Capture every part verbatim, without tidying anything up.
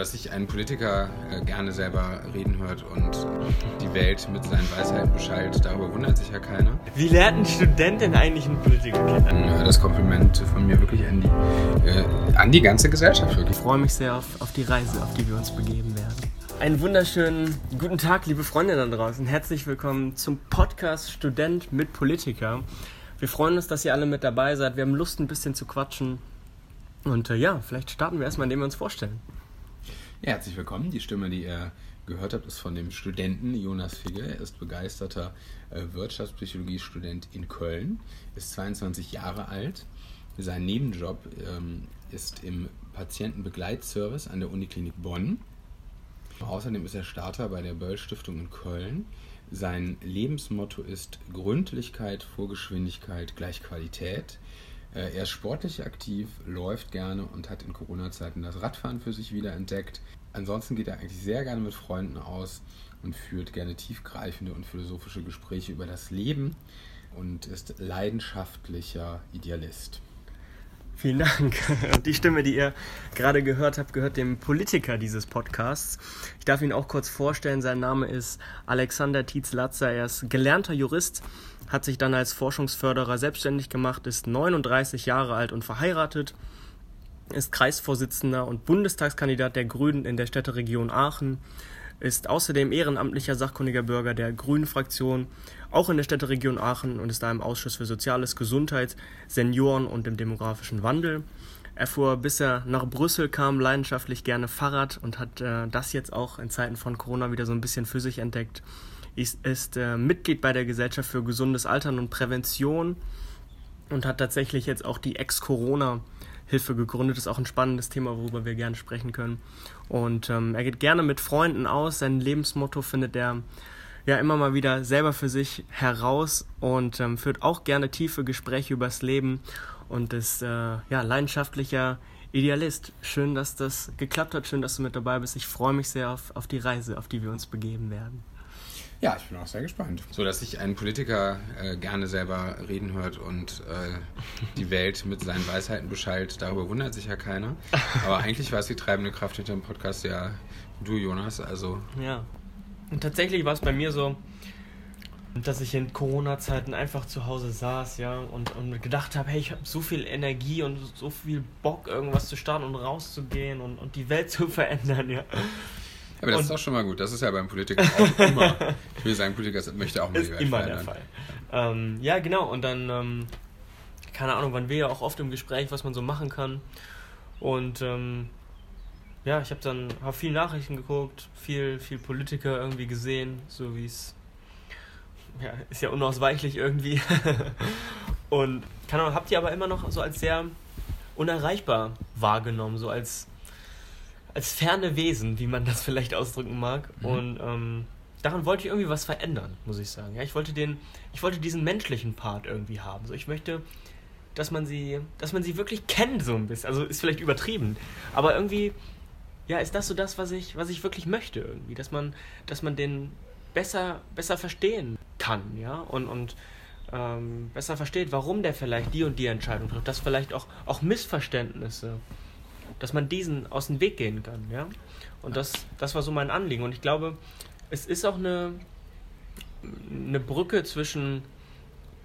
Dass sich ein Politiker gerne selber reden hört und die Welt mit seinen Weisheiten beschallt, darüber wundert sich ja keiner. Wie lernt ein Student denn eigentlich einen Politiker kennen? Das Kompliment von mir wirklich an die, äh, an die ganze Gesellschaft. Wirklich. Ich freue mich sehr auf, auf die Reise, auf die wir uns begeben werden. Einen wunderschönen guten Tag, liebe Freunde da draußen. Herzlich willkommen zum Podcast Student mit Politiker. Wir freuen uns, dass ihr alle mit dabei seid. Wir haben Lust, ein bisschen zu quatschen. Und äh, ja, vielleicht starten wir erstmal, indem wir uns vorstellen. Ja, herzlich willkommen. Die Stimme, die ihr gehört habt, ist von dem Studenten Jonas Figge. Er ist begeisterter Wirtschaftspsychologie-Student in Köln, ist zweiundzwanzig Jahre alt. Sein Nebenjob ähm, ist im Patientenbegleitservice an der Uniklinik Bonn. Außerdem ist er Starter bei der Böll Stiftung in Köln. Sein Lebensmotto ist Gründlichkeit, Vorgeschwindigkeit, gleich Qualität. Er ist sportlich aktiv, läuft gerne und hat in Corona-Zeiten das Radfahren für sich wieder entdeckt. Ansonsten geht er eigentlich sehr gerne mit Freunden aus und führt gerne tiefgreifende und philosophische Gespräche über das Leben und ist leidenschaftlicher Idealist. Vielen Dank. Und die Stimme, die ihr gerade gehört habt, gehört dem Politiker dieses Podcasts. Ich darf ihn auch kurz vorstellen. Sein Name ist Alexander Tietz-Latzer. Er ist gelernter Jurist, hat sich dann als Forschungsförderer selbstständig gemacht, ist neununddreißig Jahre alt und verheiratet, ist Kreisvorsitzender und Bundestagskandidat der Grünen in der Städteregion Aachen, ist außerdem ehrenamtlicher sachkundiger Bürger der Grünen-Fraktion, auch in der Städteregion Aachen, und ist da im Ausschuss für Soziales, Gesundheit, Senioren und dem demografischen Wandel. Er fuhr, bis er nach Brüssel kam, leidenschaftlich gerne Fahrrad und hat äh, das jetzt auch in Zeiten von Corona wieder so ein bisschen für sich entdeckt. Ist, ist äh, Mitglied bei der Gesellschaft für gesundes Altern und Prävention und hat tatsächlich jetzt auch die Ex-Corona Hilfe gegründet. Ist auch ein spannendes Thema, worüber wir gerne sprechen können. Und ähm, er geht gerne mit Freunden aus. Sein Lebensmotto findet er ja immer mal wieder selber für sich heraus und ähm, führt auch gerne tiefe Gespräche übers Leben und ist äh, ja, leidenschaftlicher Idealist. Schön, dass das geklappt hat. Schön, dass du mit dabei bist. Ich freue mich sehr auf, auf die Reise, auf die wir uns begeben werden. Ja, ich bin auch sehr gespannt. So, dass sich ein Politiker äh, gerne selber reden hört und äh, die Welt mit seinen Weisheiten beschallt, darüber wundert sich ja keiner. Aber eigentlich war es die treibende Kraft hinter dem Podcast ja du, Jonas, also... Ja, und tatsächlich war es bei mir so, dass ich in Corona-Zeiten einfach zu Hause saß, ja, und, und gedacht habe, hey, ich habe so viel Energie und so viel Bock, irgendwas zu starten und rauszugehen und, und die Welt zu verändern, ja. Aber das und ist auch schon mal gut. Das ist ja beim Politiker auch immer. Ich will sagen, Politiker möchte auch mal die Welt verändern. Ist immer der Fall. Ähm, ja, genau. Und dann, ähm, keine Ahnung, waren wir ja auch oft im Gespräch, was man so machen kann. Und ähm, ja, ich habe dann hab viel Nachrichten geguckt, viel, viel Politiker irgendwie gesehen, so wie es, ja, ist ja unausweichlich irgendwie. Und keine Ahnung, habt ihr aber immer noch so als sehr unerreichbar wahrgenommen, so als als ferne Wesen, wie man das vielleicht ausdrücken mag. Mhm. Und ähm, daran wollte ich irgendwie was verändern, muss ich sagen. Ja, ich wollte den, ich wollte diesen menschlichen Part irgendwie haben. So, ich möchte, dass man sie, dass man sie wirklich kennt so ein bisschen. Also ist vielleicht übertrieben, aber irgendwie, ja, ist das so das, was ich, was ich wirklich möchte irgendwie, dass man, dass man den besser, besser verstehen kann, ja, und und ähm, besser versteht, warum der vielleicht die und die Entscheidung trifft, dass vielleicht auch, auch Missverständnisse, dass man diesen aus dem Weg gehen kann, ja. Und das, das war so mein Anliegen. Und ich glaube, es ist auch eine, eine Brücke zwischen,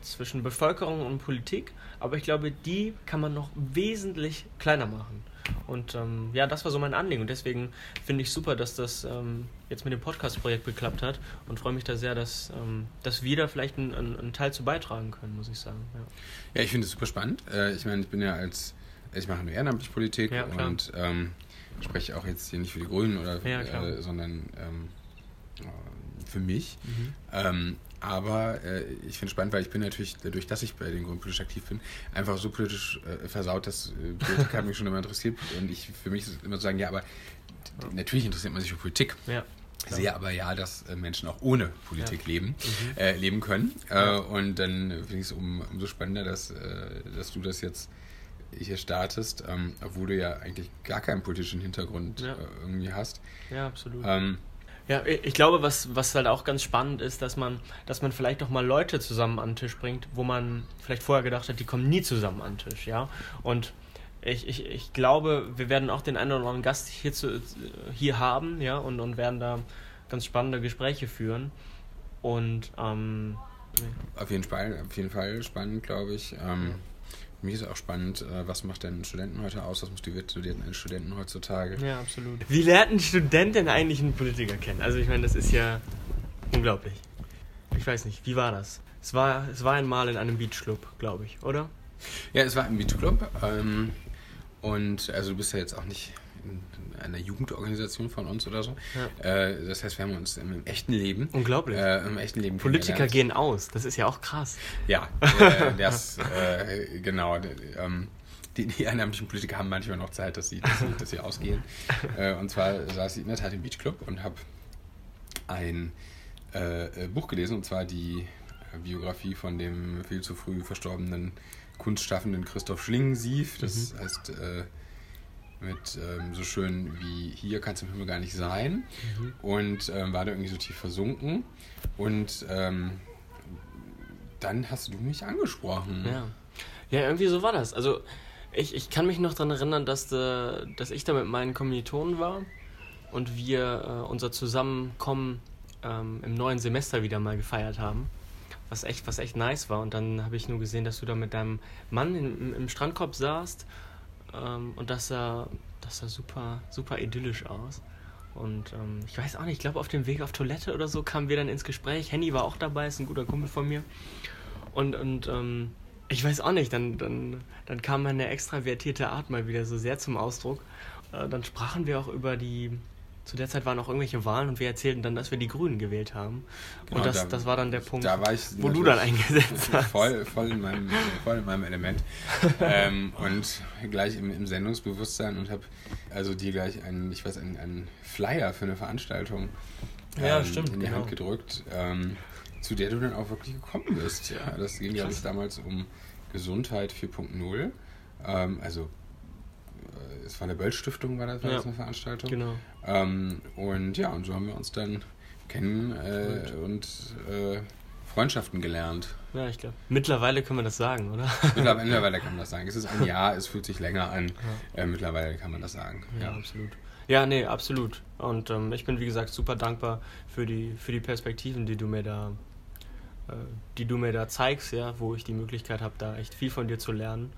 zwischen Bevölkerung und Politik, aber ich glaube, die kann man noch wesentlich kleiner machen. Und ähm, ja, das war so mein Anliegen. Und deswegen finde ich super, dass das ähm, jetzt mit dem Podcast-Projekt geklappt hat und freue mich da sehr, dass, ähm, dass wir da vielleicht einen, einen Teil zu beitragen können, muss ich sagen. Ja, ja, ich finde es super spannend. Äh, ich meine, ich bin ja als Ich mache nur ehrenamtlich Politik, ja, und ähm, spreche auch jetzt hier nicht für die Grünen, oder, ja, äh, sondern ähm, für mich. Mhm. Ähm, aber äh, ich finde es spannend, weil ich bin natürlich, dadurch, dass ich bei den Grünen politisch aktiv bin, einfach so politisch äh, versaut, dass äh, Politik hat mich schon immer interessiert. Und ich, für mich ist es immer zu sagen, ja, aber natürlich interessiert man sich für Politik. Ja. Ich sehe aber ja, dass Menschen auch ohne Politik ja. leben, mhm. äh, leben können. Ja. Äh, und dann finde ich es um, umso spannender, dass, äh, dass du das jetzt hier startest, ähm, obwohl du ja eigentlich gar keinen politischen Hintergrund ja. äh, irgendwie hast. Ja, absolut. Ähm, ja, ich glaube, was, was halt auch ganz spannend ist, dass man, dass man vielleicht auch mal Leute zusammen an den Tisch bringt, wo man vielleicht vorher gedacht hat, die kommen nie zusammen an den Tisch, ja. Und ich, ich, ich glaube, wir werden auch den einen oder anderen Gast hier, zu, hier haben, ja, und, und werden da ganz spannende Gespräche führen. Und ähm, nee. auf jeden Fall, auf jeden Fall spannend, glaube ich. Ähm, Mir ist auch spannend, was macht denn Studenten heute aus? Was motiviert einen Studenten heutzutage? Ja, absolut. Wie lernt ein Student denn eigentlich einen Politiker kennen? Also ich meine, das ist ja unglaublich. Ich weiß nicht, wie war das? Es war, es war einmal in einem Beachclub, glaube ich, oder? Ja, es war im Beachclub. Ähm, und also du bist ja jetzt auch nicht in einer Jugendorganisation von uns oder so. Ja. Äh, das heißt, wir haben uns im, im echten Leben... Unglaublich. Äh, im echten Leben Politiker gehen aus. Das ist ja auch krass. Ja, äh, das, äh, genau. D- ähm, die, die ehrenamtlichen Politiker haben manchmal noch Zeit, dass sie, dass sie, dass sie ausgehen. Äh, und zwar saß ich in der Tat im Beachclub und habe ein äh, Buch gelesen, und zwar die Biografie von dem viel zu früh verstorbenen Kunstschaffenden Christoph Schlingensief. Das mhm. heißt... Äh, mit ähm, so schön wie hier kann es im Himmel gar nicht sein, mhm. und ähm, war da irgendwie so tief versunken, und ähm, dann hast du mich angesprochen. Ja, ja, irgendwie so war das. Also ich, ich kann mich noch daran erinnern, dass, de, dass ich da mit meinen Kommilitonen war und wir äh, unser Zusammenkommen ähm, im neuen Semester wieder mal gefeiert haben, was echt, was echt nice war, und dann habe ich nur gesehen, dass du da mit deinem Mann in, im Strandkorb saßt. Und das sah, das sah super, super idyllisch aus. Und ähm, ich weiß auch nicht, ich glaube, auf dem Weg auf Toilette oder so kamen wir dann ins Gespräch. Henny war auch dabei, ist ein guter Kumpel von mir. Und, und ähm, ich weiß auch nicht, dann, dann, dann kam meine extravertierte Art mal wieder so sehr zum Ausdruck. Äh, dann sprachen wir auch über die... Zu der Zeit waren auch irgendwelche Wahlen, und wir erzählten dann, dass wir die Grünen gewählt haben. Genau, und das, da, das war dann der Punkt, da wo du dann eingesetzt hast. Voll, voll, in, meinem, voll in meinem Element. ähm, und gleich im, im Sendungsbewusstsein, und habe also dir gleich einen, ich weiß, einen, einen Flyer für eine Veranstaltung ähm, ja, stimmt, in die genau. Hand gedrückt, ähm, zu der du dann auch wirklich gekommen bist. Ja, das ging, glaube ich, damals um Gesundheit vier Punkt null. Ähm, also es war eine Böll Stiftung, war das, war ja. das eine Veranstaltung. Genau. Ähm, und ja, und so haben wir uns dann kennen äh, und äh, Freundschaften gelernt. Ja, ich glaube. Mittlerweile können wir das sagen, oder? Mittlerweile, mittlerweile kann man das sagen. Es ist ein Jahr, es fühlt sich länger an. Ja. Äh, mittlerweile kann man das sagen. Ja, ja. absolut. Ja, nee, absolut. Und ähm, ich bin, wie gesagt, super dankbar für die, für die Perspektiven, die du mir da, äh, die du mir da zeigst, ja, wo ich die Möglichkeit habe, da echt viel von dir zu lernen.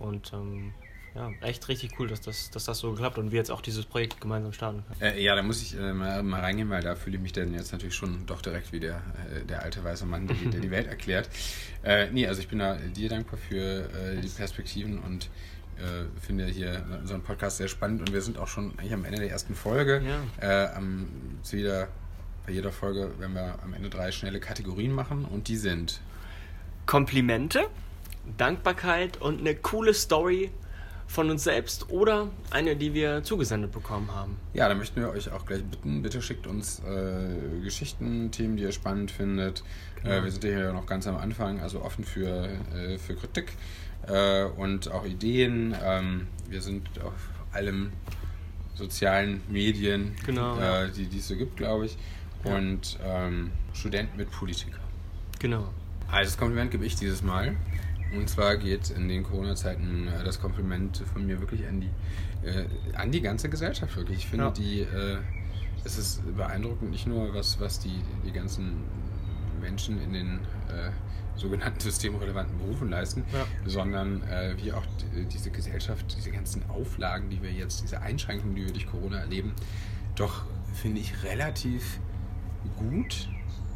Und ähm, ja, echt richtig cool, dass das, dass das so klappt und wir jetzt auch dieses Projekt gemeinsam starten können. Äh, ja, da muss ich äh, mal, mal reingehen, weil da fühle ich mich dann jetzt natürlich schon doch direkt wie der, äh, der alte weiße Mann, der, der die Welt erklärt. Äh, nee, also ich bin da dir dankbar für äh, die Perspektiven und äh, finde hier so einen Podcast sehr spannend, und wir sind auch schon eigentlich am Ende der ersten Folge. Ja. Äh, am, zu jeder, bei jeder Folge werden wir am Ende drei schnelle Kategorien machen, und die sind Komplimente, Dankbarkeit und eine coole Story von uns selbst oder eine, die wir zugesendet bekommen haben. Ja, da möchten wir euch auch gleich bitten, bitte schickt uns äh, Geschichten, Themen, die ihr spannend findet. Genau. Äh, wir sind ja hier noch ganz am Anfang, also offen für, äh, für Kritik äh, und auch Ideen. Ähm, wir sind auf allen sozialen Medien, genau, äh, die, die es so gibt, glaube ich. Ja. Und ähm, Student mit Politiker. Genau. Also das Kompliment gebe ich dieses Mal. Und zwar geht in den Corona-Zeiten äh, das Kompliment von mir wirklich an die, äh, an die ganze Gesellschaft. Wirklich. Ich finde, ja. die, äh, es ist beeindruckend, nicht nur was, was die, die ganzen Menschen in den äh, sogenannten systemrelevanten Berufen leisten, ja. sondern äh, wie auch die, diese Gesellschaft, diese ganzen Auflagen, die wir jetzt, diese Einschränkungen, die wir durch Corona erleben, doch, finde ich, relativ gut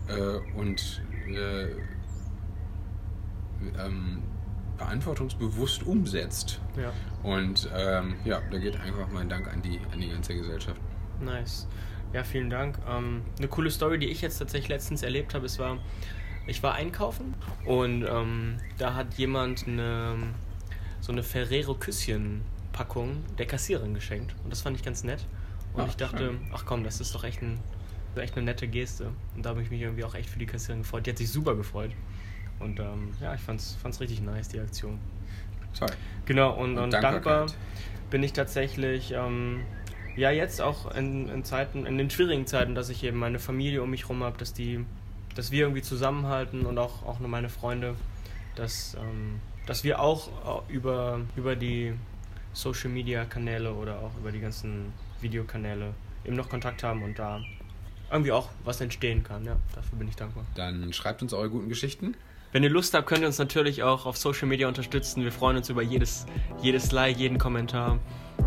äh, und äh, Ähm, verantwortungsbewusst umsetzt. Ja. Und ähm, ja, da geht einfach mein Dank an die, an die ganze Gesellschaft. Nice. Ja, vielen Dank. Ähm, eine coole Story, die ich jetzt tatsächlich letztens erlebt habe, es war, ich war einkaufen und ähm, da hat jemand eine, so eine Ferrero-Küsschen-Packung der Kassiererin geschenkt, und das fand ich ganz nett. Und ach, ich dachte, schön. ach komm, das ist doch echt, ein, echt eine nette Geste. Und da habe ich mich irgendwie auch echt für die Kassiererin gefreut. Die hat sich super gefreut. Und ähm, ja, ich fand's, fand's richtig nice, die Aktion. Sorry. Genau, und, und, und dankbar bin ich tatsächlich, ähm, ja, jetzt auch in, in Zeiten, in den schwierigen Zeiten, dass ich eben meine Familie um mich rum habe, dass die, dass wir irgendwie zusammenhalten, und auch, auch nur meine Freunde, dass, ähm, dass wir auch über, über die Social-Media-Kanäle oder auch über die ganzen Videokanäle eben noch Kontakt haben und da irgendwie auch was entstehen kann. Ja, dafür bin ich dankbar. Dann schreibt uns eure guten Geschichten. Wenn ihr Lust habt, könnt ihr uns natürlich auch auf Social Media unterstützen. Wir freuen uns über jedes, jedes Like, jeden Kommentar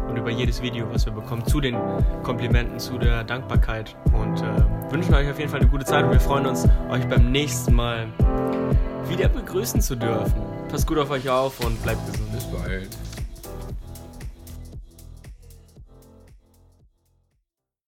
und über jedes Video, was wir bekommen, zu den Komplimenten, zu der Dankbarkeit. Und äh, wünschen euch auf jeden Fall eine gute Zeit und wir freuen uns, euch beim nächsten Mal wieder begrüßen zu dürfen. Passt gut auf euch auf und bleibt gesund. Bis bald.